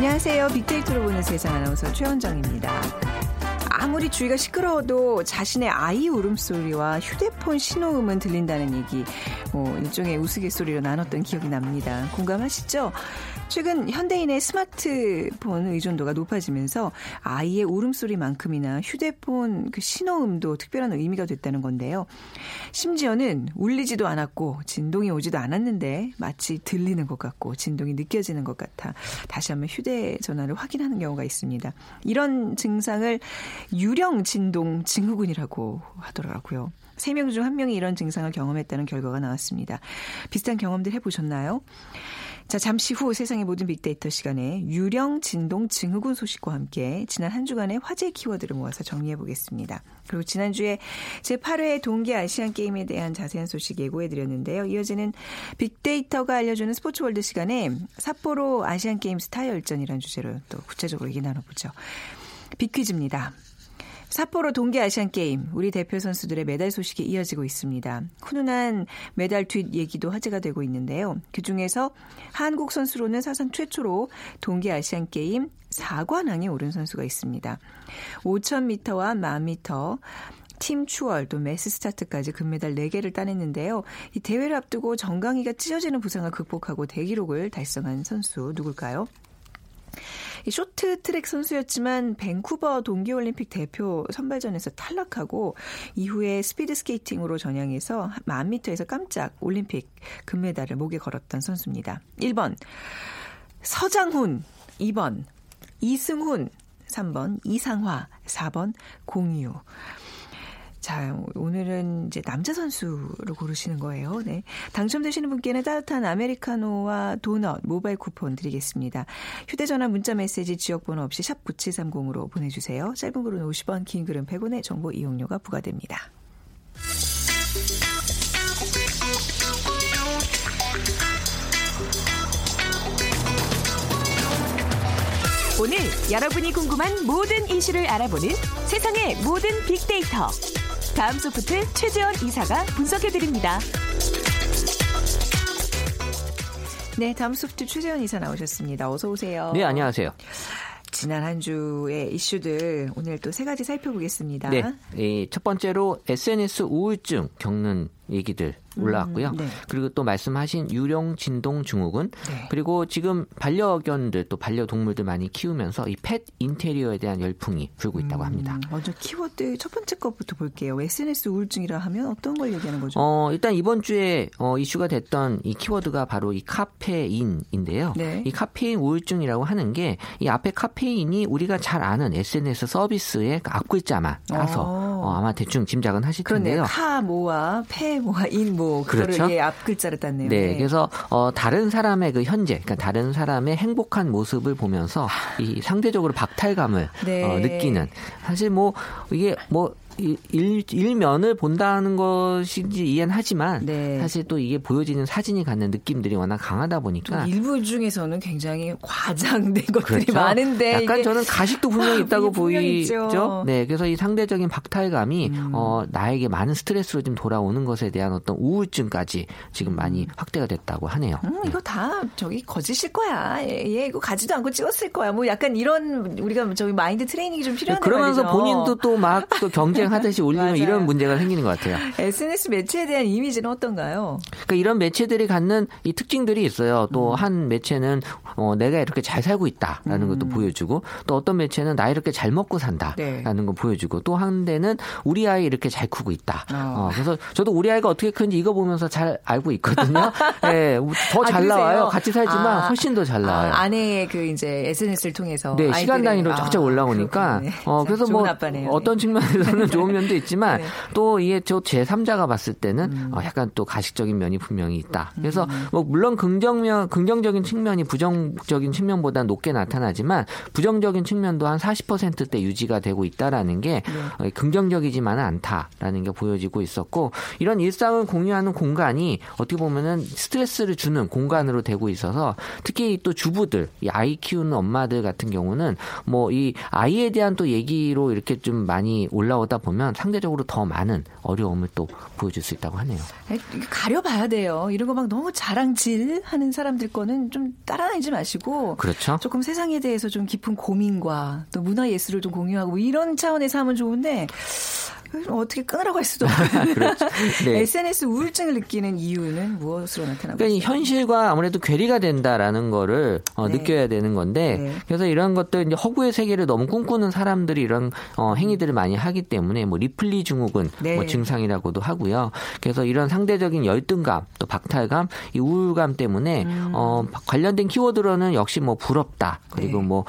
안녕하세요. 빅데이터로 보는 세상 아나운서 최원정입니다. 아무리 주위가 시끄러워도 자신의 아이 울음소리와 휴대폰 신호음은 들린다는 얘기, 일종의 우스갯소리로 나눴던 기억이 납니다. 공감하시죠? 최근 현대인의 스마트폰 의존도가 높아지면서 아이의 울음소리만큼이나 휴대폰 그 신호음도 특별한 의미가 됐다는 건데요. 심지어는 울리지도 않았고 진동이 오지도 않았는데 마치 들리는 것 같고 진동이 느껴지는 것 같아 다시 한번 휴대전화를 확인하는 경우가 있습니다. 이런 증상을 유령진동 증후군이라고 하더라고요. 3명 중 1명이 이런 증상을 경험했다는 결과가 나왔습니다. 비슷한 경험들 해보셨나요? 자, 잠시 후 세상의 모든 빅데이터 시간에 유령진동 증후군 소식과 함께 지난 한 주간의 화제 키워드를 모아서 정리해보겠습니다. 그리고 지난주에 제8회 동계아시안게임에 대한 자세한 소식 예고해드렸는데요. 이어지는 빅데이터가 알려주는 스포츠월드 시간에 삿포로 아시안게임 스타 열전이라는 주제로 또 구체적으로 얘기 나눠보죠. 빅퀴즈입니다. 삿포로 동계아시안게임 우리 대표 선수들의 메달 소식이 이어지고 있습니다. 훈훈한 메달 뒷 얘기도 화제가 되고 있는데요. 그중에서 한국 선수로는 사상 최초로 동계아시안게임 4관왕에 오른 선수가 있습니다. 5000m와 10,000m, 팀 추월 또 매스 스타트까지 금메달 4개를 따냈는데요. 이 대회를 앞두고 정강이가 찢어지는 부상을 극복하고 대기록을 달성한 선수 누굴까요? 쇼트트랙 선수였지만 밴쿠버 동계올림픽 대표 선발전에서 탈락하고 이후에 스피드스케이팅으로 전향해서 10,000m에서 깜짝 올림픽 금메달을 목에 걸었던 선수입니다. 1번 서장훈, 2번 이승훈, 3번 이상화, 4번 공유. 자, 오늘은 이제 남자 선수로 고르시는 거예요. 네. 당첨되시는 분께는 따뜻한 아메리카노와 도넛, 모바일 쿠폰 드리겠습니다. 휴대전화, 문자메시지, 지역번호 없이 샵9730으로 보내주세요. 짧은 글은 50원, 긴 글은 100원의 정보 이용료가 부과됩니다. 오늘 여러분이 궁금한 모든 이슈를 알아보는 세상의 모든 빅데이터. 다음 소프트 최재원 이사가 분석해드립니다. 네, 다음 소프트 최재원 이사 나오셨습니다. 어서 오세요. 네, 안녕하세요. 지난 한 주의 이슈들 오늘 또 세 가지 살펴보겠습니다. 네, 첫 번째로 SNS 우울증 겪는 얘기들 올라왔고요. 네. 그리고 또 말씀하신 유령 진동 증후군, 네. 그리고 지금 반려견들 또 반려동물들 많이 키우면서 이 펫 인테리어에 대한 열풍이 불고 있다고 합니다. 먼저 키워드 첫 번째 것부터 볼게요. SNS 우울증이라 하면 어떤 걸 얘기하는 거죠? 일단 이번 주에 이슈가 됐던 이 키워드가 바로 이 카페인인데요. 네. 이 카페인 우울증이라고 하는 게 이 앞에 카페인이 우리가 잘 아는 SNS 서비스의 앞글자만 따서 아마 대충 짐작은 하실 텐데요. 그러네요. 카 모아 페 뭐가 인뭐 그렇죠. 예, 앞 글자를 땄네요. 네, 네. 그래서 다른 사람의 그 현재, 그러니까 다른 사람의 행복한 모습을 보면서 이 상대적으로 박탈감을 네. 느끼는. 사실 뭐 이게 뭐 일면을 본다는 것인지 이해는 하지만 네. 사실 또 이게 보여지는 사진이 갖는 느낌들이 워낙 강하다 보니까 일부 중에서는 굉장히 과장된 것들이 그렇죠? 많은데 약간 저는 가식도 분명히 있다고 보이죠. 네, 그래서 이 상대적인 박탈감이 나에게 많은 스트레스로 좀 돌아오는 것에 대한 어떤 우울증까지 지금 많이 확대가 됐다고 하네요. 이거 다 저기 거짓일 거야. 얘 이거 가지도 않고 찍었을 거야. 뭐 약간 이런 우리가 저기 마인드 트레이닝이 좀 필요한 거죠. 그러면서 말이죠. 본인도 또 막 또 경쟁 하듯이 올리면 이런 문제가 생기는 것 같아요. SNS 매체에 대한 이미지는 어떤가요? 그러니까 이런 매체들이 갖는 이 특징들이 있어요. 또 한 매체는 내가 이렇게 잘 살고 있다라는 것도 보여주고 또 어떤 매체는 나 이렇게 잘 먹고 산다라는 네. 거 보여주고 또 한 데는 우리 아이 이렇게 잘 크고 있다. 그래서 저도 우리 아이가 어떻게 크는지 이거 보면서 잘 알고 있거든요. 네, 더 잘 나와요. 같이 살지만 훨씬 더 잘 나와요. 아내의 그 이제 SNS를 통해서 네, 시간 단위로 쫙쫙 올라오니까 그래서 뭐 아빠네요. 어떤 측면에서는 좋은 면도 있지만 네. 또 이게 저 제3자가 봤을 때는 약간 또 가식적인 면이 분명히 있다. 그래서 뭐 물론 긍정적인 측면이 부정적인 측면보다 높게 나타나지만 부정적인 측면도 한 40%대 유지가 되고 있다라는 게 긍정적이지만은 않다라는 게 보여지고 있었고, 이런 일상을 공유하는 공간이 어떻게 보면은 스트레스를 주는 공간으로 되고 있어서 특히 또 주부들, 이 아이 키우는 엄마들 같은 경우는 뭐 이 아이에 대한 또 얘기로 이렇게 좀 많이 올라오다 보면 상대적으로 더 많은 어려움을 또 보여줄 수 있다고 하네요. 가려봐야 돼요. 이런 거 막 너무 자랑질하는 사람들 거는 좀 따라다니지 마시고, 그렇죠? 조금 세상에 대해서 좀 깊은 고민과 또 문화 예술을 좀 공유하고 뭐 이런 차원에서 하면 좋은데 어떻게 끊으라고 할 수도 없는. 그렇죠. 네. SNS 우울증을 느끼는 이유는 무엇으로 나타나고 있습니까? 그러니까 현실과 아무래도 괴리가 된다라는 거를 네. 느껴야 되는 건데 네. 그래서 이런 것들 이제 허구의 세계를 너무 꿈꾸는 사람들이 이런 행위들을 많이 하기 때문에 뭐 리플리 증후군 네. 뭐 증상이라고도 하고요. 그래서 이런 상대적인 열등감, 또 박탈감, 이 우울감 때문에 관련된 키워드로는 역시 뭐 부럽다, 그리고 네. 뭐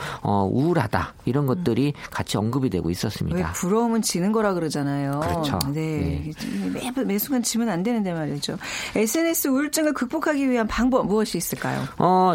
우울하다, 이런 것들이 같이 언급이 되고 있었습니다. 부러움은 지는 거라 그러잖아요. 그렇죠. 네. 네. 매순간 지면 안 되는데 말이죠. SNS 우울증을 극복하기 위한 방법 무엇이 있을까요?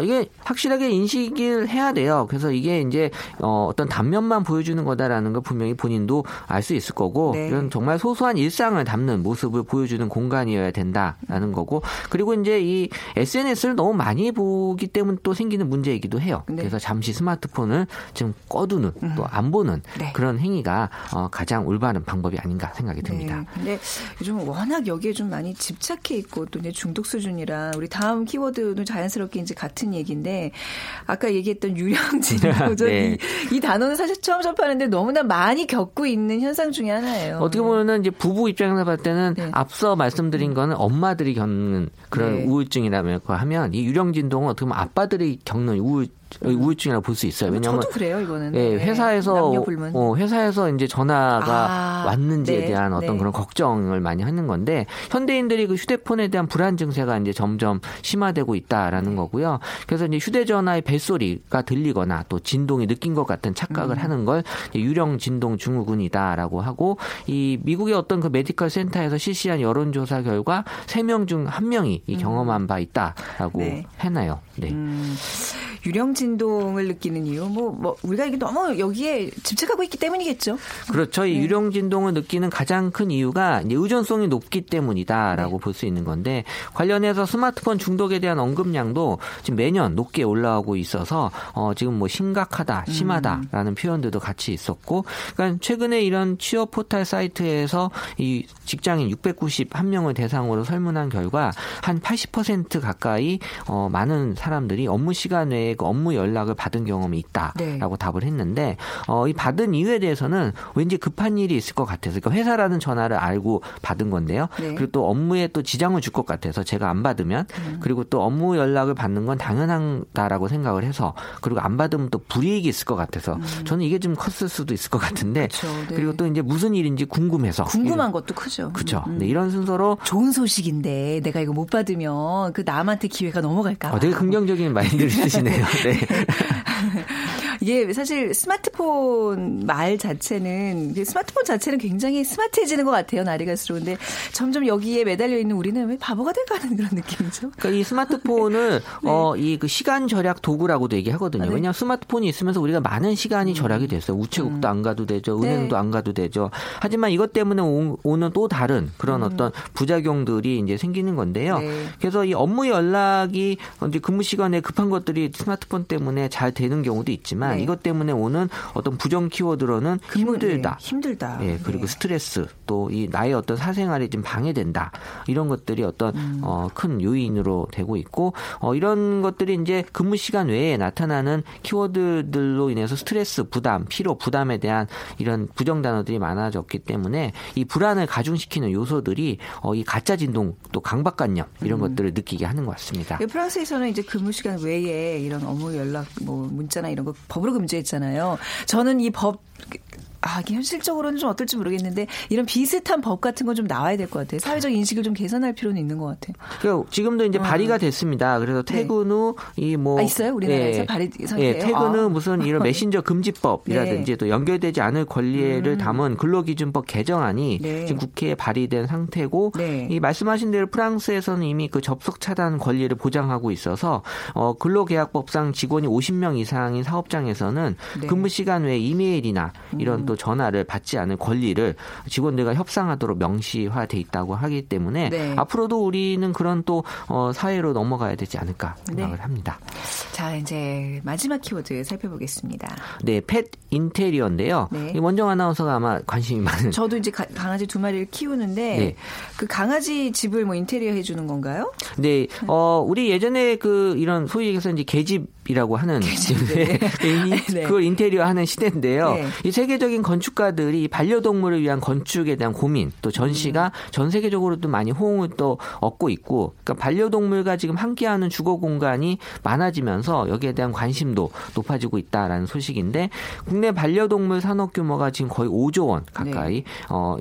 이게 확실하게 인식을 해야 돼요. 그래서 이게 이제 어떤 단면만 보여주는 거다라는 걸 분명히 본인도 알 수 있을 거고, 네. 이런 정말 소소한 일상을 담는 모습을 보여주는 공간이어야 된다라는 거고, 그리고 이제 이 SNS를 너무 많이 보기 때문에 또 생기는 문제이기도 해요. 네. 그래서 잠시 스마트폰을 좀 꺼두는, 또 안 보는 네. 그런 행위가 가장 올바른 방법이 아닌가 생각이 듭니다. 네, 근데 요즘 워낙 여기에 좀 많이 집착해 있고 또 이제 중독 수준이라 우리 다음 키워드는 자연스럽게 이제 같은 얘기인데, 아까 얘기했던 유량진 네. 이 단어는 사실 처음 접하는데 너무나 많이 겪고 있는 현상 중에 하나에요. 어떻게 보면은 이제 부부 입장에서 봤을 때는 네. 앞서 말씀드린 거는 엄마들이 겪는 그런 네. 우울증이라고 하면, 이 유량진동은 어떻게 보면 아빠들이 겪는 우울증이라고 볼 수 있어요. 왜냐면 저도 그래요, 이거는. 예, 회사에서 이제 전화가 왔는지에 네, 대한 어떤 네. 그런 걱정을 많이 하는 건데, 현대인들이 그 휴대폰에 대한 불안 증세가 이제 점점 심화되고 있다라는 네. 거고요. 그래서 이제 휴대전화의 벨소리가 들리거나 또 진동이 느낀 것 같은 착각을 하는 걸 유령 진동 증후군이다라고 하고, 이 미국의 어떤 그 메디컬 센터에서 실시한 여론조사 결과 3명 중 1명이 이 경험한 바 있다라고 네. 해놔요. 네. 유령 진동을 느끼는 이유, 뭐 우리가 이게 너무 여기에 집착하고 있기 때문이겠죠. 그렇죠. 이 유령 진동을 느끼는 가장 큰 이유가 이제 의존성이 높기 때문이다라고 네. 볼 수 있는 건데, 관련해서 스마트폰 중독에 대한 언급량도 지금 매년 높게 올라오고 있어서 지금 뭐 심각하다, 심하다라는 표현들도 같이 있었고, 그러니까 최근에 이런 취업 포털 사이트에서 이 직장인 691명을 대상으로 설문한 결과 한 80% 가까이 많은 사람들이 업무 시간 외에 그 업무 연락을 받은 경험이 있다라고 네. 답을 했는데, 이 받은 이유에 대해서는 왠지 급한 일이 있을 것 같아서, 그러니까 회사라는 전화를 알고 받은 건데요. 네. 그리고 또 업무에 또 지장을 줄 것 같아서 제가 안 받으면, 그리고 또 업무 연락을 받는 건 당연하다라고 생각을 해서, 그리고 안 받으면 또 불이익이 있을 것 같아서 저는 이게 좀 컸을 수도 있을 것 같은데 그렇죠. 네. 그리고 또 이제 무슨 일인지 궁금해서 궁금한 것도 크죠. 그렇죠. 네, 이런 순서로 좋은 소식인데 내가 이거 못 받으면 그 남한테 기회가 넘어갈까 봐. 되게 긍정적인 마인드를 쓰시네요. 네. 이게 사실 스마트폰 말 자체는, 스마트폰 자체는 굉장히 스마트해지는 것 같아요, 날이 갈수록. 근데 점점 여기에 매달려 있는 우리는 왜 바보가 될까 하는 그런 느낌이죠. 그러니까 이 스마트폰을 네. 이 그 시간 절약 도구라고도 얘기하거든요. 아, 네. 왜냐하면 스마트폰이 있으면서 우리가 많은 시간이 절약이 됐어요. 우체국도 안 가도 되죠, 은행도 네. 안 가도 되죠. 하지만 이것 때문에 오는 또 다른 그런 어떤 부작용들이 이제 생기는 건데요. 네. 그래서 이 업무 연락이 이제 근무 시간에 급한 것들이 스마트폰 때문에 잘 되는 경우도 있지만 네. 이것 때문에 오는 어떤 부정 키워드로는 힘들다, 네. 힘들다. 예, 그리고 네. 스트레스, 또 이 나의 어떤 사생활이 좀 방해된다, 이런 것들이 어떤 큰 요인으로 되고 있고, 이런 것들이 이제 근무 시간 외에 나타나는 키워드들로 인해서 스트레스, 부담, 피로, 부담에 대한 이런 부정 단어들이 많아졌기 때문에 이 불안을 가중시키는 요소들이 이 가짜 진동, 또 강박관념 이런 것들을 느끼게 하는 것 같습니다. 프랑스에서는 이제 근무 시간 외에 이런 업무 연락, 뭐 문자나 이런 거 법으로 금지했잖아요. 저는 이 법 아, 이게 현실적으로는 좀 어떨지 모르겠는데 이런 비슷한 법 같은 건 좀 나와야 될 것 같아요. 사회적 인식을 좀 개선할 필요는 있는 것 같아요. 그러니까 지금도 이제 발의가 됐습니다. 그래서 퇴근 후 이 뭐 있어요? 우리나라에서 발의 상태예요. 예, 퇴근 후 무슨 이런 메신저 금지법이라든지 네. 또 연결되지 않을 권리를 담은 근로기준법 개정안이 네. 지금 국회에 발의된 상태고 네. 이 말씀하신 대로 프랑스에서는 이미 그 접속 차단 권리를 보장하고 있어서 근로계약법상 직원이 50명 이상인 사업장에서는 네. 근무 시간 외에 이메일이나 이런 또 전화를 받지 않을 권리를 직원들과 협상하도록 명시화돼 있다고 하기 때문에 네. 앞으로도 우리는 그런 또 사회로 넘어가야 되지 않을까 생각을 네. 합니다. 자, 이제 마지막 키워드 살펴보겠습니다. 네, 펫 인테리어인데요. 네. 원정 아나운서가 아마 관심이 많은. 저도 이제 강아지 두 마리를 키우는데 네. 그 강아지 집을 뭐 인테리어 해주는 건가요? 네, 우리 예전에 그 이런 소위 얘기해서 이제 개집이라고 하는 네. 네. 그걸 인테리어 하는 시대인데요. 네. 이 세계적인 건축가들이 반려동물을 위한 건축에 대한 고민 또 전시가 전 세계적으로도 많이 호응을 또 얻고 있고, 그러니까 반려동물과 지금 함께하는 주거 공간이 많아지면서 여기에 대한 관심도 높아지고 있다라는 소식인데, 국내 반려동물 산업 규모가 지금 거의 5조 원 가까이 네.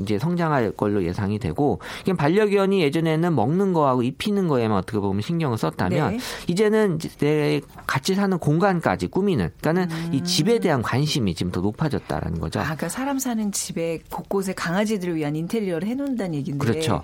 이제 성장할 걸로 예상이 되고, 그러니까 반려견이 예전에는 먹는 거하고 입히는 거에만 어떻게 보면 신경을 썼다면 네. 이제는 내 같이 사는 공간까지 꾸미는, 그러니까는 이 집에 대한 관심이 지금 더 높아졌다라는 거죠. 아, 그러니까 사람 사는 집에 곳곳에 강아지들을 위한 인테리어를 해놓는다는 얘기인데. 그렇죠.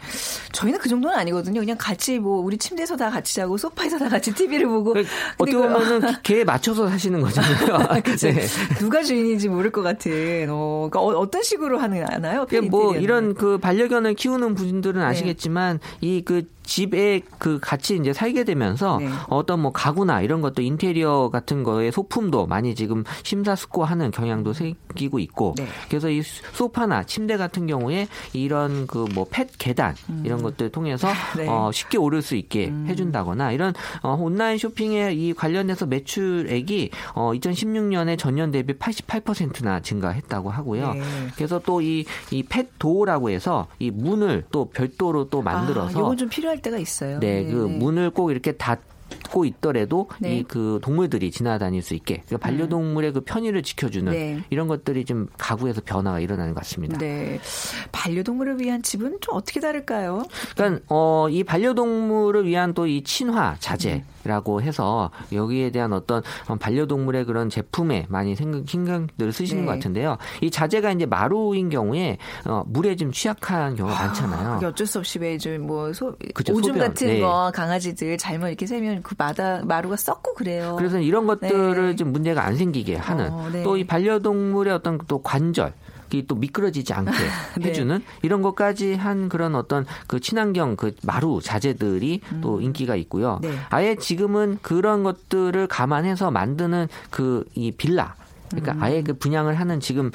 저희는 그 정도는 아니거든요. 그냥 같이 뭐 우리 침대에서 다 같이 자고 소파에서 다 같이 TV를 보고. 그러니까 어떻게 보면은 개에 맞춰서 사시는 거잖아요. 네. 누가 주인인지 모를 것 같은. 그러니까 어떤 식으로 하나요? 그러니까 뭐 이런 그 반려견을 키우는 분들은 아시겠지만 네. 이 그 집에 그 같이 이제 살게 되면서 네. 어떤 뭐 가구나 이런 것도 인테리어 같은 거에 소품도 많이 지금 심사숙고하는 경향도 생기고 있고 네. 그래서 이 소파나 침대 같은 경우에 이런 그 뭐 펫 계단 이런 것들 통해서 네. 쉽게 오를 수 있게 해준다거나 이런 온라인 쇼핑에 이 관련해서 매출액이 2016년에 전년 대비 88%나 증가했다고 하고요. 네. 그래서 또 이 펫 도어라고 해서 이 문을 또 별도로 또 만들어서 아, 이건 좀 필요할 때가 있어요. 네, 그 문을 꼭 이렇게 닫고 있더라도 네. 이 그 동물들이 지나다닐 수 있게, 그러니까 반려동물의 그 편의를 지켜주는 네. 이런 것들이 좀 가구에서 변화가 일어나는 것 같습니다. 네, 반려동물을 위한 집은 좀 어떻게 다를까요? 그러니까 이 반려동물을 위한 또 이 친화 자재. 라고 해서 여기에 대한 어떤 반려동물의 그런 제품에 많이 신경들을 쓰시는 네. 것 같은데요. 이 자재가 이제 마루인 경우에 물에 좀 취약한 경우가 많잖아요. 그게 어쩔 수 없이 왜 좀 뭐 오줌 같은 네. 거 강아지들 잘못 이렇게 세면 그 마루가 썩고 그래요. 그래서 이런 것들을 네. 좀 문제가 안 생기게 하는 네. 또 이 반려동물의 어떤 또 관절. 또 미끄러지지 않게 해주는 네. 이런 것까지 한 그런 어떤 그 친환경 그 마루 자재들이 또 인기가 있고요. 네. 아예 지금은 그런 것들을 감안해서 만드는 그 이 빌라. 그러니까 아예 그 분양을 하는 지금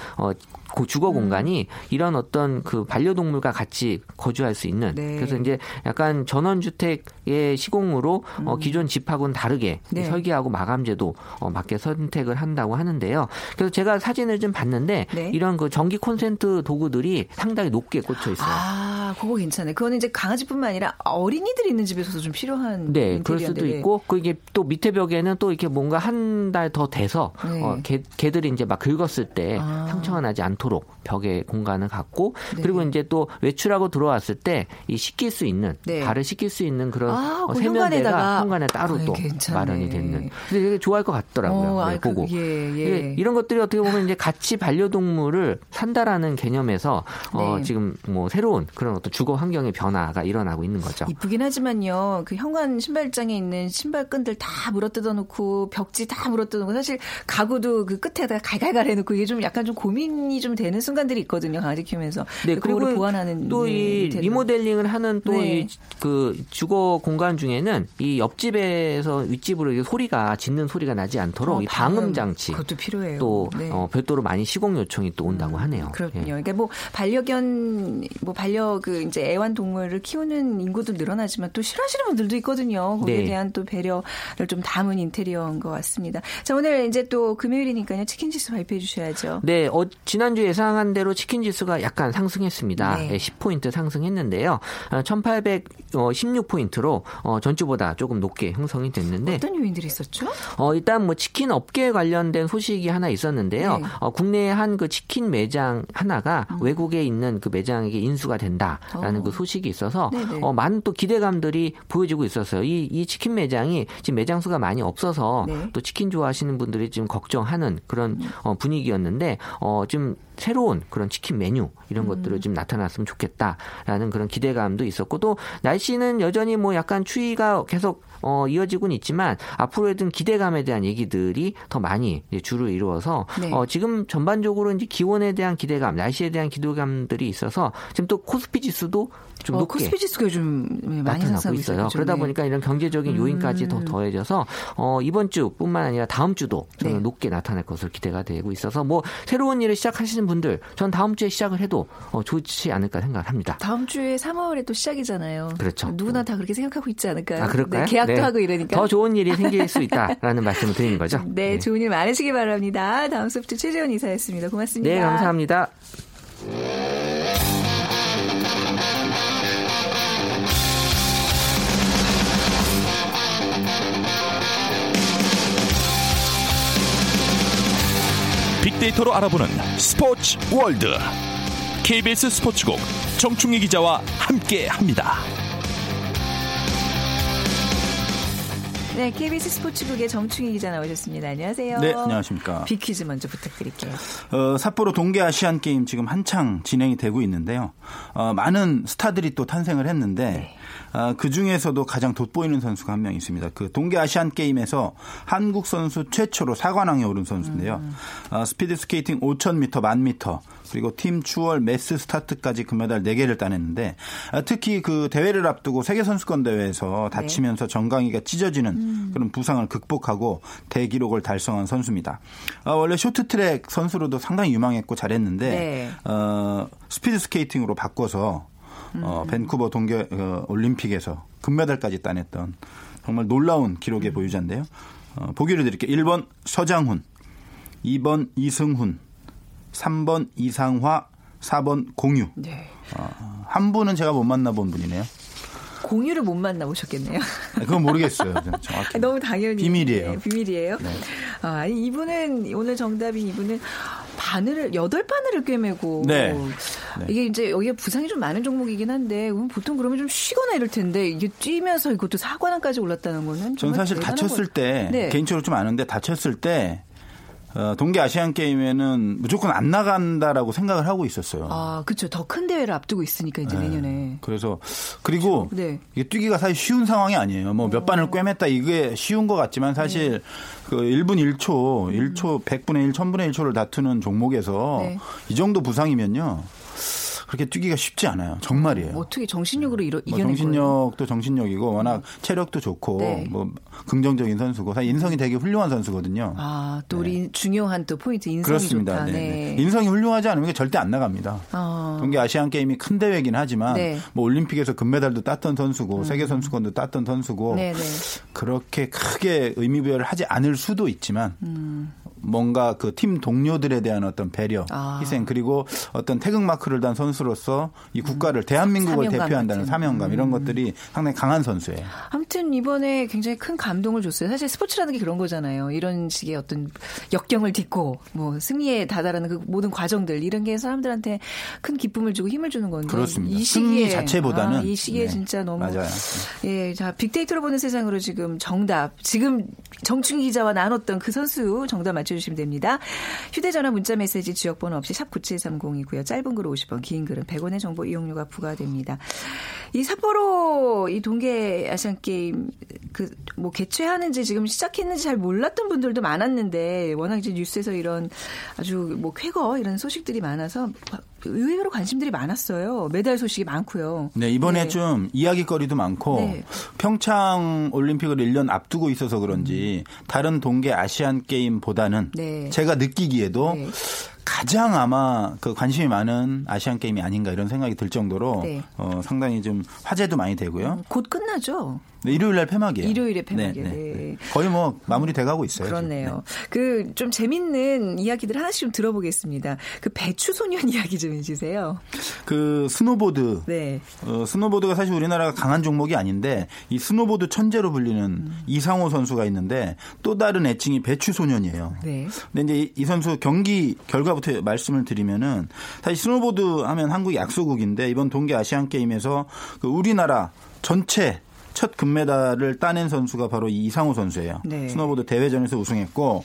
그 주거 공간이 이런 어떤 그 반려동물과 같이 거주할 수 있는 네. 그래서 이제 약간 전원주택의 시공으로 기존 집하고는 다르게 네. 설계하고 마감재도 맞게 선택을 한다고 하는데요. 그래서 제가 사진을 좀 봤는데 네. 이런 그 전기 콘센트 도구들이 상당히 높게 꽂혀 있어요. 아, 그거 괜찮아요. 그거는 이제 강아지뿐만 아니라 어린이들이 있는 집에서도 좀 필요한 네, 그럴 수도 네. 있고 그게 또 밑에 벽에는 또 이렇게 뭔가 한 달 더 돼서 네. 개들이 이제 막 긁었을 때 아. 상처가 나지 않도록 벽에 공간을 갖고 네. 그리고 이제 또 외출하고 들어왔을 때 이 씻길 수 있는 네. 발을 씻길 수 있는 그런 세면대가 현관에 따로 또 괜찮네. 마련이 되는. 근데 되게 좋아할 것 같더라고요. 네, 보고 예. 이런 것들이 어떻게 보면 이제 같이 반려동물을 산다라는 개념에서 네. 지금 뭐 새로운 그런 어떤 주거 환경의 변화가 일어나고 있는 거죠. 이쁘긴 하지만요. 그 현관 신발장에 있는 신발끈들 다 물어뜯어 놓고 벽지 다 물어뜯어 놓고 사실 가구도 그 끝에다가 갈갈갈 해놓고 이게 좀 약간 좀 고민이 좀 되는 순간들이 있거든요. 강아지 키우면서. 네, 그리고 보완하는 또 이 리모델링을 하는 또 이 그 네. 주거 공간 중에는 이 옆집에서 윗집으로 소리가 짖는 소리가 나지 않도록 이 방음 장치 그것도 필요해요. 또 네. 별도로 많이 시공 요청이 또 온다고 하네요. 그렇군요. 예. 그러니까 뭐 반려견 뭐 반려 그 그 이제 애완동물을 키우는 인구도 늘어나지만 또 싫어하시는 분들도 있거든요. 거기에 네. 대한 또 배려를 좀 담은 인테리어인 것 같습니다. 자, 오늘 이제 또 금요일이니까요. 치킨 지수 발표해 주셔야죠. 네. 지난주 예상한 대로 치킨 지수가 약간 상승했습니다. 네. 10포인트 상승했는데요. 1816포인트로 전주보다 조금 높게 형성이 됐는데 어떤 요인들이 있었죠? 일단 뭐 치킨 업계에 관련된 소식이 하나 있었는데요. 네. 국내의 한 그 치킨 매장 하나가 외국에 있는 그 매장에게 인수가 된다라는 그 소식이 있어서 많은 또 기대감들이 보여지고 있었어요. 이 치킨 매장이 지금 매장 수가 많이 없어서 네. 또 치킨 좋아하시는 분들이 지금 걱정하는 그런 분위기였는데 지금 새로운 그런 치킨 메뉴 이런 것들을 좀 나타났으면 좋겠다라는 그런 기대감도 있었고 또 날씨는 여전히 뭐 약간 추위가 계속 이어지곤 있지만 앞으로의 든 기대감에 대한 얘기들이 더 많이 주를 이루어서 네. 지금 전반적으로 이제 기온에 대한 기대감, 날씨에 대한 기대감들이 있어서 지금 또 코스피 지수도 좀 높게 코스피 지수가 좀 많이 나타나고 있어요. 그러다 보니까 이런 경제적인 요인까지 더 더해져서 이번 주뿐만 아니라 다음 주도 저는 네. 높게 나타날 것으로 기대가 되고 있어서 뭐 새로운 일을 시작하시는 분들 전 다음 주에 시작을 해도 좋지 않을까 생각을 합니다. 다음 주에 3월에 또 시작이잖아요. 그렇죠. 누구나 다 그렇게 생각하고 있지 않을까요? 아, 그럴까요? 네, 계약도 네. 하고 이러니까. 더 좋은 일이 생길 수 있다라는 말씀을 드리는 거죠. 네, 네. 좋은 일 많으시기 바랍니다. 다음 소프트 최재원 이사였습니다. 고맙습니다. 네, 감사합니다. 빅데이터로 알아보는 스포츠 월드 KBS 스포츠국 정충희 기자와 함께합니다. 네, KBS 스포츠국의 정충희 기자 나오셨습니다. 안녕하세요. 네, 안녕하십니까. 빅퀴즈 먼저 부탁드릴게요. 삿포로 동계아시안게임 지금 한창 진행이 되고 있는데요. 많은 스타들이 또 탄생을 했는데 네. 그중에서도 가장 돋보이는 선수가 한 명 있습니다. 그 동계아시안게임에서 한국 선수 최초로 4관왕에 오른 선수인데요. 스피드스케이팅 5000m, 1000m 그리고 팀 추월, 메스 스타트까지 금메달 4개를 따냈는데 특히 그 대회를 앞두고 세계선수권대회에서 다치면서 네. 정강이가 찢어지는 그런 부상을 극복하고 대기록을 달성한 선수입니다. 원래 쇼트트랙 선수로도 상당히 유망했고 잘했는데 네. 스피드스케이팅으로 바꿔서 밴쿠버 동계 올림픽에서 금메달까지 따냈던 정말 놀라운 기록의 보유자인데요. 보기를 드릴게요. 1번 서장훈, 2번 이승훈, 3번 이상화, 4번 공유. 네. 한 분은 제가 못 만나본 분이네요. 공유를 못 만나보셨겠네요. 그건 모르겠어요. 정확히. 너무 당연히. 비밀이에요. 네, 비밀이에요. 네. 이분은 오늘 정답인 이분은 바늘을 8바늘을 꿰매고 네. 네. 이게 이제 여기가 부상이 좀 많은 종목이긴 한데 보통 그러면 좀 쉬거나 이럴 텐데 이게 뛰면서 이것도 4관왕까지 올랐다는 거는 저는 사실 다쳤을 때 네. 개인적으로 좀 아는데 다쳤을 때 동계 아시안 게임에는 무조건 안 나간다라고 생각을 하고 있었어요. 아, 그렇죠. 더 큰 대회를 앞두고 있으니까 이제 네. 내년에. 그래서 그리고 그렇죠? 네. 이게 뛰기가 사실 쉬운 상황이 아니에요. 뭐 몇 반을 꿰맸다 이게 쉬운 것 같지만 사실 네. 그 1분 1초, 1초 100분의 1, 1000분의 1초를 다투는 종목에서 네. 이 정도 부상이면요. 그렇게 뛰기가 쉽지 않아요. 정말이에요. 어떻게 정신력으로 이겨낸 거예요? 정신력도 정신력이고 워낙 체력도 좋고 네. 뭐 긍정적인 선수고 사실 인성이 되게 훌륭한 선수거든요. 아, 또 우리 네. 중요한 또 포인트 인성이 그렇습니다. 좋다. 네. 인성이 훌륭하지 않으면 절대 안 나갑니다. 동계 아시안 게임이 큰 대회긴 하지만 네. 뭐 올림픽에서 금메달도 땄던 선수고 세계 선수권도 땄던 선수고 네, 네. 그렇게 크게 의미 부여를 하지 않을 수도 있지만 뭔가 그 팀 동료들에 대한 어떤 배려, 희생 그리고 어떤 태극마크를 단 선수로서 이 국가를 대한민국을 대표한다는 같은. 사명감 이런 것들이 상당히 강한 선수예요. 아무튼 이번에 굉장히 큰 감동을 줬어요. 사실 스포츠라는 게 그런 거잖아요. 이런 식의 어떤 역경을 딛고 뭐 승리에 다다르는 그 모든 과정들 이런 게 사람들한테 큰 기쁨을 주고 힘을 주는 건데 그렇습니다. 이 시기에, 승리 자체보다는 이 시기에 네. 진짜 너무 맞아요. 예, 자 빅데이터로 보는 세상으로 지금 정답 지금 정충희 기자와 나눴던 그 선수 정답 맞춰주시면 됩니다. 휴대전화 문자메시지 지역번호 없이 샵 9730이고요. 짧은 글은 50원, 긴 글은 100원의 정보 이용료가 부과됩니다. 이 삿포로 이 동계 아시안 게임 그 뭐 개최하는지 지금 시작했는지 잘 몰랐던 분들도 많았는데 워낙 이제 뉴스에서 이런 아주 뭐 쾌거 이런 소식들이 많아서 의외로 관심들이 많았어요. 메달 소식이 많고요. 네, 이번에 네. 좀 이야기거리도 많고 네. 평창 올림픽을 1년 앞두고 있어서 그런지 다른 동계 아시안게임보다는 네. 제가 느끼기에도 네. 가장 아마 그 관심이 많은 아시안게임이 아닌가 이런 생각이 들 정도로 네. 상당히 좀 화제도 많이 되고요. 곧 끝나죠. 네, 일요일 날 폐막이에요. 일요일에 폐막이에요. 네, 네, 네. 거의 뭐 마무리돼가고 있어요. 그렇네요. 네. 그 좀 재밌는 이야기들 하나씩 좀 들어보겠습니다. 그 배추 소년 이야기 좀 해주세요. 그 스노보드. 네. 스노보드가 사실 우리나라가 강한 종목이 아닌데 이 스노보드 천재로 불리는 이상호 선수가 있는데 또 다른 애칭이 배추 소년이에요. 네. 근데 이제 이 선수 경기 결과부터 말씀을 드리면은 사실 스노보드 하면 한국이 약소국인데 이번 동계 아시안 게임에서 그 우리나라 전체 첫 금메달을 따낸 선수가 바로 이 이상호 선수예요. 네. 스노보드 대회전에서 우승했고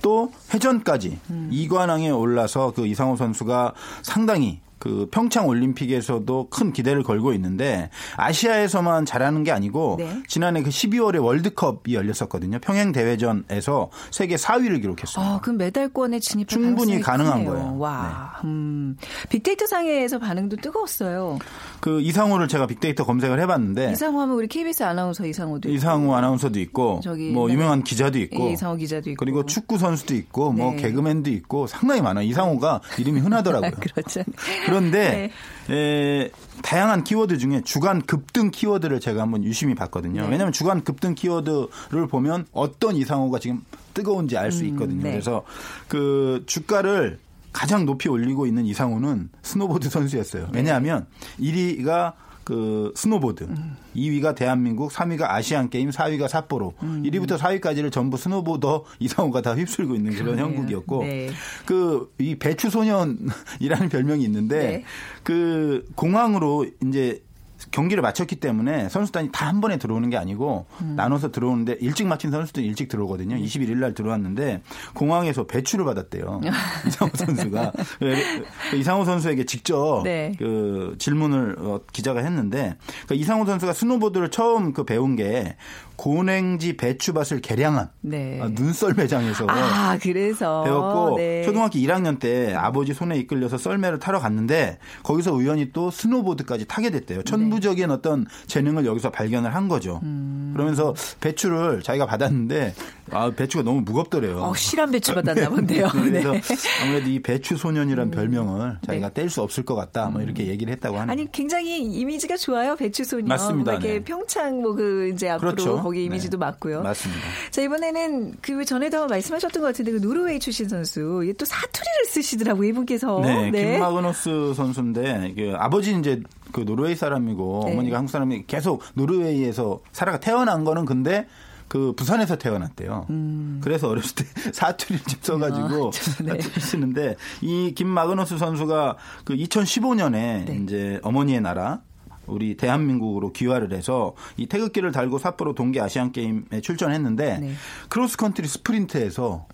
또 회전까지 2관왕에 올라서 그 이상호 선수가 상당히 그 평창 올림픽에서도 큰 기대를 걸고 있는데 아시아에서만 잘하는 게 아니고 네. 지난해 그 12월에 월드컵이 열렸었거든요. 평행 대회전에서 세계 4위를 기록했어요. 아, 그럼 메달권에 진입할 충분히 가능한 크네요. 거예요. 와, 네. 빅데이터 상에서 반응도 뜨거웠어요. 그 이상호를 제가 빅데이터 검색을 해봤는데 이상호 하면 우리 KBS 아나운서 이상호도 있고 이상호 아나운서도 있고 저기 뭐 네. 유명한 기자도 있고 이상호 기자도 있고 그리고 축구 선수도 있고 네. 뭐 개그맨도 있고 상당히 많아요. 이상호가 이름이 흔하더라고요. 그렇죠. 그런데 네. 다양한 키워드 중에 주간 급등 키워드를 제가 한번 유심히 봤거든요. 네. 왜냐하면 주간 급등 키워드를 보면 어떤 이상호가 지금 뜨거운지 알 수 있거든요. 네. 그래서 그 주가를 가장 높이 올리고 있는 이상호는 스노보드 선수였어요. 왜냐하면 1위가 그 스노보드, 2위가 대한민국, 3위가 아시안게임, 4위가 삿포로 1위부터 4위까지를 전부 스노보더 이상호가 다 휩쓸고 있는 그런 그러네요. 형국이었고 네. 그 이 배추소년이라는 별명이 있는데 네. 그 공항으로 이제 경기를 마쳤기 때문에 선수단이 다 한 번에 들어오는 게 아니고 나눠서 들어오는데 일찍 마친 선수들은 일찍 들어오거든요. 21일 날 들어왔는데 공항에서 배추를 받았대요. 이상호 선수가. 이상호 선수에게 직접 네. 그 질문을 기자가 했는데 그러니까 이상호 선수가 스노보드를 처음 그 배운 게 고냉지 배추밭을 개량한 네. 눈썰 매장에서 아, 그래서. 배웠고 네. 초등학교 1학년 때 아버지 손에 이끌려서 썰매를 타러 갔는데 거기서 우연히 또 스노보드까지 타게 됐대요. 천부적인 네. 어떤 재능을 여기서 발견을 한 거죠. 그러면서 배추를 자기가 받았는데 아, 배추가 너무 무겁더래요. 실한 배추 받았나 본데요. 네. 그래서 아무래도 이 배추 소년이란 별명을 자기가 뗄 수 없을 것 같다. 뭐 이렇게 얘기를 했다고 하는. 아니 굉장히 이미지가 좋아요. 배추 소년. 맞습니다. 이렇게 네. 평창 뭐 그 이제 앞으로 그렇죠. 거기 이미지도 네. 맞고요. 맞습니다. 자 이번에는 그 전에도 말씀하셨던 것 같은데 그 노르웨이 출신 선수 이게 또 사투리를 쓰시더라고요. 이분께서. 네. 네. 김마그누스 선수인데 그 아버지 이제 그 노르웨이 사람이고 네. 어머니가 한국 사람이 계속 노르웨이에서 살아가 태어난 거는 근데 그 부산에서 태어났대요. 그래서 어렸을 때 사투리를 집 써가지고 네. 사투리 쓰는데 이 김마그누스 선수가 그 2015년에 네. 이제 어머니의 나라 우리 대한민국으로 귀화를 해서 이 태극기를 달고 삿포로 동계 아시안 게임에 출전했는데 네. 크로스컨트리 스프린트에서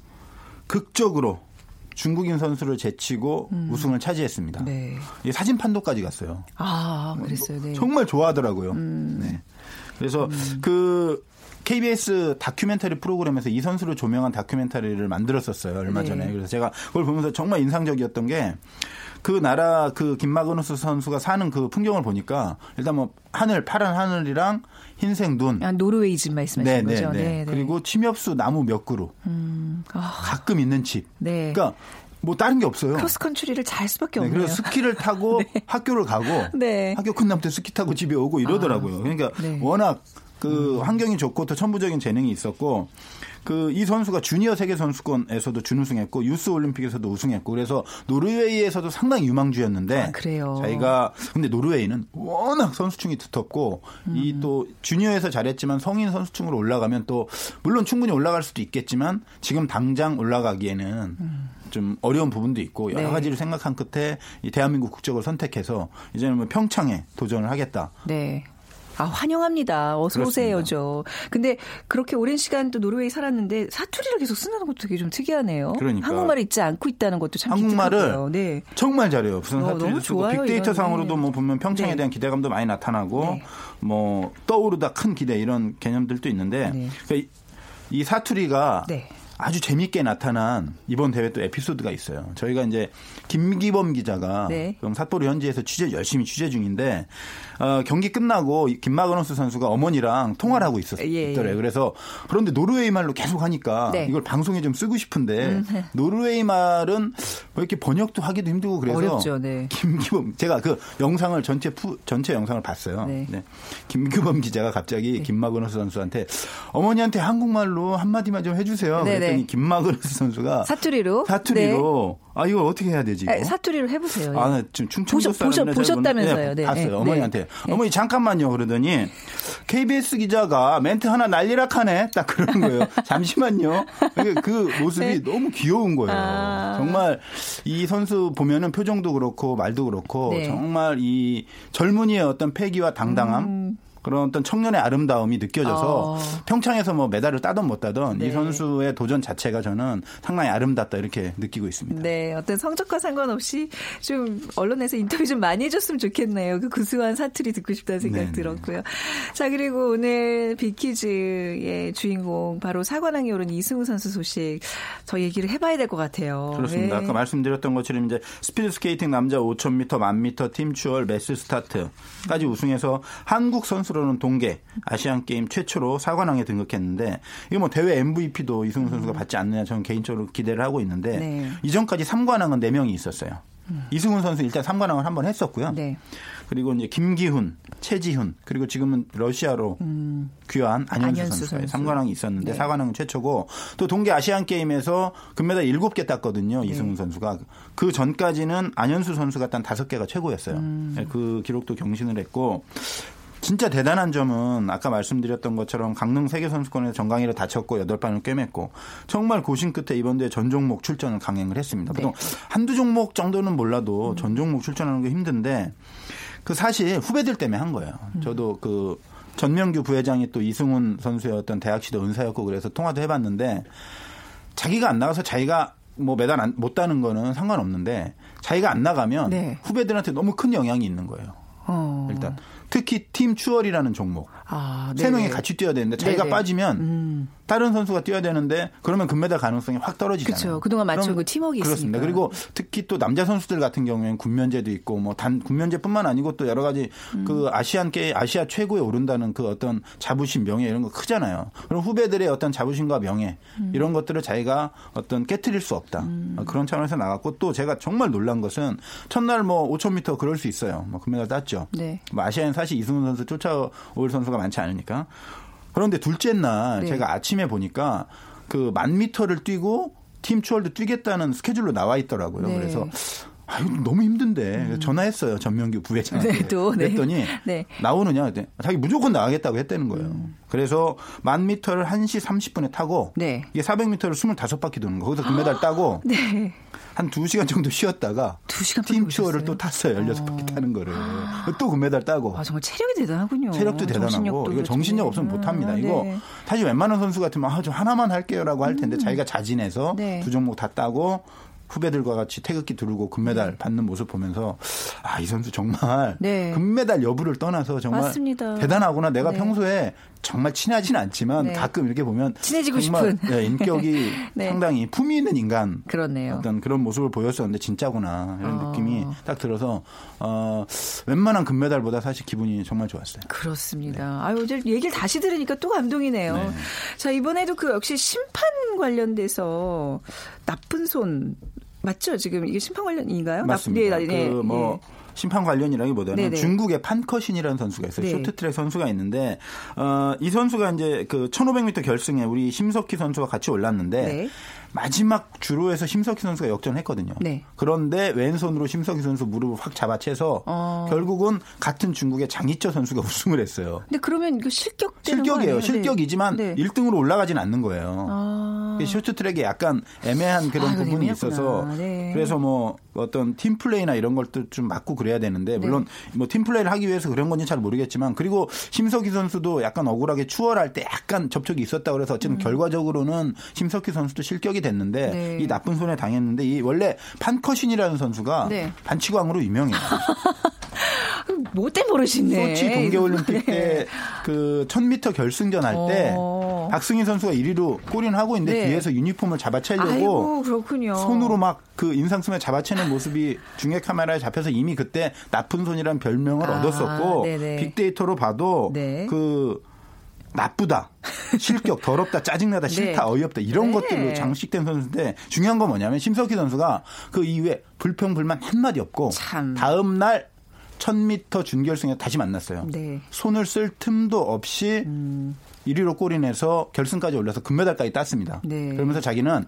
극적으로 중국인 선수를 제치고 우승을 차지했습니다. 네. 사진 판도까지 갔어요. 아, 그랬어요. 네. 정말 좋아하더라고요. 네. 그래서 그 KBS 다큐멘터리 프로그램에서 이 선수를 조명한 다큐멘터리를 만들었었어요. 얼마 전에. 네. 그래서 제가 그걸 보면서 정말 인상적이었던 게 그 나라 그 김마그누스 선수가 사는 그 풍경을 보니까 일단 뭐 하늘 파란 하늘이랑 흰색 눈. 아, 노르웨이 집 말씀하시는 네네, 거죠. 네네. 그리고 침엽수 나무 몇 그루. 가끔 있는 집. 네. 그러니까 뭐 다른 게 없어요. 크로스컨트리를 잘 수밖에 없네요. 네, 그래서 스키를 타고 네. 학교를 가고 네. 학교 끝나면 또 스키 타고 집에 오고 이러더라고요. 그러니까 네. 워낙 그 환경이 좋고 또 천부적인 재능이 있었고 그 이 선수가 주니어 세계 선수권에서도 준우승했고 유스 올림픽에서도 우승했고 그래서 노르웨이에서도 상당히 유망주였는데 아, 그래요. 자기가 근데 노르웨이는 워낙 선수층이 두텁고 이 또 주니어에서 잘했지만 성인 선수층으로 올라가면 또 물론 충분히 올라갈 수도 있겠지만 지금 당장 올라가기에는 좀 어려운 부분도 있고 여러 네. 가지를 생각한 끝에 이 대한민국 국적을 선택해서 이제는 뭐 평창에 도전을 하겠다. 네. 아, 환영합니다. 어서 오세요죠. 근데 그렇게 오랜 시간 또 노르웨이 살았는데 사투리를 계속 쓰는 것도 되게 좀 특이하네요. 그러니까. 한국말을 잊지 않고 있다는 것도 참 한국말을 네. 정말 잘해요. 부산 사투리도 쓰고 빅데이터 상으로도 뭐 보면 평창에 네. 대한 기대감도 많이 나타나고 네. 뭐 떠오르다 큰 기대 이런 개념들도 있는데 네. 그러니까 이 사투리가 네. 아주 재밌게 나타난 이번 대회 또 에피소드가 있어요. 저희가 이제 김기범 기자가 네. 삿포로 현지에서 열심히 취재 중인데 경기 끝나고 김마그누스 선수가 어머니랑 통화를 하고 있더래요. 그래서 그런데 노르웨이 말로 계속 하니까 네. 이걸 방송에 좀 쓰고 싶은데 노르웨이 말은 왜 이렇게 번역도 하기도 힘들고 그래서 어렵죠. 네. 김기범 제가 그 영상을 전체 영상을 봤어요. 네. 네. 김기범 기자가 갑자기 네. 김마그누스 선수한테 어머니한테 한국말로 한마디만 좀 해주세요. 네. 김마그누스 선수가 사투리로 네. 아 이거 어떻게 해야 되지? 이거? 사투리로 해보세요. 아, 지금 충청도 사람이라 보셨다면서요? 네, 봤어요. 네. 어머니한테 네. 어머니 잠깐만요. 그러더니 KBS 기자가 멘트 하나 난리락하네. 딱 그런 거예요. 잠시만요. 그 모습이 네. 너무 귀여운 거예요. 아. 정말 이 선수 보면은 표정도 그렇고 말도 그렇고 네. 정말 이 젊은이의 어떤 패기와 당당함. 그런 어떤 청년의 아름다움이 느껴져서 평창에서 뭐 메달을 따든 못 따든 네. 이 선수의 도전 자체가 저는 상당히 아름답다 이렇게 느끼고 있습니다. 네, 어떤 성적과 상관없이 좀 언론에서 인터뷰 좀 많이 해줬으면 좋겠네요. 그 구수한 사투리 듣고 싶다는 생각 네네. 들었고요. 자, 그리고 오늘 빅퀴즈의 주인공 바로 4관왕에 오른 이승훈 선수 소식 더 얘기를 해봐야 될 것 같아요. 그렇습니다. 네. 아까 말씀드렸던 것처럼 이제 스피드스케이팅 남자 5000m, 1000m 팀 추월, 매스 스타트까지 우승해서 한국 선수로 는 동계 아시안게임 최초로 4관왕에 등극했는데 이거 뭐 대회 MVP도 이승훈 선수가 받지 않느냐 저는 개인적으로 기대를 하고 있는데 네. 이전까지 3관왕은 4명이 있었어요. 이승훈 선수 일단 3관왕을 한번 했었고요. 네. 그리고 이제 김기훈, 최지훈 그리고 지금은 러시아로 귀환한 안현수 선수가 3관왕이 있었는데 네. 4관왕은 최초고 또 동계 아시안게임에서 금메달 7개 땄거든요. 이승훈 네. 선수가. 그 전까지는 안현수 선수가 딴 5개가 최고였어요. 그 기록도 경신을 했고 진짜 대단한 점은 아까 말씀드렸던 것처럼 강릉 세계선수권에서 정강이를 다쳤고 8판을 꿰맸고 정말 고심 끝에 이번 대회 전 종목 출전을 강행을 했습니다. 보통 네. 한두 종목 정도는 몰라도 전 종목 출전하는 게 힘든데 그 사실 후배들 때문에 한 거예요. 저도 그 전명규 부회장이 또 이승훈 선수의 어떤 대학 시도 은사였고 그래서 통화도 해봤는데 자기가 안 나가서 자기가 뭐 메달 못 따는 거는 상관없는데 자기가 안 나가면 네. 후배들한테 너무 큰 영향이 있는 거예요. 일단 특히 팀 추월이라는 종목 세 명이 같이 뛰어야 되는데 자기가 네네. 빠지면 다른 선수가 뛰어야 되는데 그러면 금메달 가능성이 확 떨어지잖아요. 그렇죠. 그동안 맞춘 그 팀워크 있습니다. 그리고 특히 또 남자 선수들 같은 경우에는 군면제도 있고 뭐 단 군면제뿐만 아니고 또 여러 가지 그 아시아 최고에 오른다는 그 어떤 자부심, 명예 이런 거 크잖아요. 그럼 후배들의 어떤 자부심과 명예 이런 것들을 자기가 어떤 깨트릴 수 없다. 그런 차원에서 나갔고 또 제가 정말 놀란 것은 첫날 뭐 5000m 그럴 수 있어요. 뭐 금메달 땄죠. 네. 뭐 아시아에는 사실 이승훈 선수 쫓아올 선수가 많지 않으니까. 그런데 둘째 날 네. 제가 아침에 보니까 그 1000m를 뛰고 팀 추월도 뛰겠다는 스케줄로 나와 있더라고요. 네. 그래서 아유, 너무 힘든데 전화했어요. 전명규 부회장한테. 네, 또, 네. 그랬더니 네. 나오느냐 그랬더니 자기 무조건 나가겠다고 했다는 거예요. 그래서 1000m를 1시 30분에 타고 네. 이게 400m를 25바퀴 도는 거. 거기서 금메달 따고 네. 한 2시간 정도 쉬었다가 팀 추월을 또 탔어요. 16바퀴 타는 거를. 또 금메달 따고. 아, 정말 체력이 대단하군요. 체력도 대단하고. 이거 정신력 없으면 못합니다. 이거 네. 사실 웬만한 선수 같으면 아, 저 하나만 할게요 라고 할 텐데 자기가 자진해서 네. 두 종목 다 따고 후배들과 같이 태극기 두르고 금메달 받는 모습 보면서 아, 이 선수 정말 네. 금메달 여부를 떠나서 정말 맞습니다. 대단하구나. 내가 네. 평소에 정말 친하진 않지만 네. 가끔 이렇게 보면 친해지고 싶은 네, 인격이 네. 상당히 품위 있는 인간 그렇네요. 어떤 그런 모습을 보였었는데 진짜구나 이런 느낌이 딱 들어서 웬만한 금메달보다 사실 기분이 정말 좋았어요. 그렇습니다. 네. 아유, 이제 얘기를 다시 들으니까 또 감동이네요. 네. 자, 이번에도 그 역시 심판 관련돼서 나쁜 손 맞죠? 지금 이게 심판 관련인가요? 맞습니다. 네. 그 뭐 심판 관련이라기보다는 네네. 중국의 판커신이라는 선수가 있어요. 네. 쇼트트랙 선수가 있는데 이 선수가 이제 그 1500m 결승에 우리 심석희 선수와 같이 올랐는데 네. 마지막 주로에서 심석희 선수가 역전했거든요. 네. 그런데 왼손으로 심석희 선수 무릎을 확 잡아채서 결국은 같은 중국의 장희철 선수가 우승을 했어요. 근데 그러면 이거 실격되는 거 아니에요? 실격이에요. 실격이지만 네. 1등으로 올라가진 않는 거예요. 쇼트트랙에 약간 애매한 그런 부분이 애매하구나. 있어서 네. 그래서 뭐 어떤 팀플레이나 이런 것도 좀 맞고 그래야 되는데 물론 네. 뭐 팀플레이를 하기 위해서 그런 건지 잘 모르겠지만 그리고 심석희 선수도 약간 억울하게 추월할 때 약간 접촉이 있었다고 그래서 어쨌든 결과적으로는 심석희 선수도 실격이 됐는데 네. 이 나쁜 손에 당했는데 이 원래 판커신이라는 선수가 네. 반칙왕으로 유명해요. 못돼 모르시네. 소치 동계올림픽 때 그 1000m 결승전 할 때 그러네요. 박승희 선수가 1위로 골인 하고 있는데 네. 뒤에서 유니폼을 잡아채려고 아이고, 그렇군요. 손으로 막 그 인상스매 잡아채는 모습이 중계 카메라에 잡혀서 이미 그때 나쁜 손이란 별명을 얻었었고 네네. 빅데이터로 봐도 네. 그 나쁘다, 실격, 더럽다, 짜증나다, 싫다, 네. 어이없다 이런 네. 것들로 장식된 선수인데 중요한 건 뭐냐면 심석희 선수가 그 이후에 불평불만 한마디 없고 참. 다음 날 1000m 준결승에 다시 만났어요. 네. 손을 쓸 틈도 없이 1위로 골인해서 결승까지 올라서 금메달까지 땄습니다. 네. 그러면서 자기는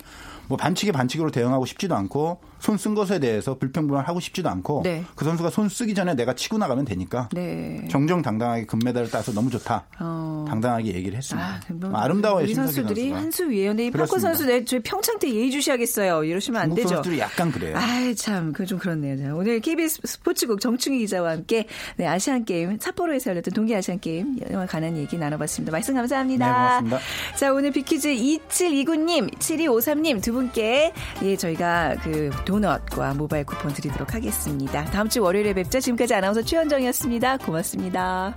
뭐 반칙에 반칙으로 대응하고 싶지도 않고 손 쓴 것에 대해서 불평불만하고 싶지도 않고 네. 그 선수가 손 쓰기 전에 내가 치고 나가면 되니까 네. 정정당당하게 금메달을 따서 너무 좋다. 당당하게 얘기를 했습니다. 아름다워요. 우리 선수들이 한 수 위에 근데 이 파코 선수 저희 평창 때 예의주시하겠어요. 이러시면 안 되죠. 중국 선수들이 약간 그래요. 아, 참 그거 좀 그렇네요. 오늘 KBS 스포츠국 정충희 기자와 함께 네, 아시안게임 삿포로에서 열렸던 동계아시안게임 영화 관한 얘기 나눠봤습니다. 말씀 감사합니다. 네, 고맙습니다. 자, 오늘 빅퀴즈 2729님, 7253님 두 분께 예, 저희가 그 도넛과 모바일 쿠폰 드리도록 하겠습니다. 다음 주 월요일에 뵙자. 지금까지 아나운서 최현정이었습니다. 고맙습니다.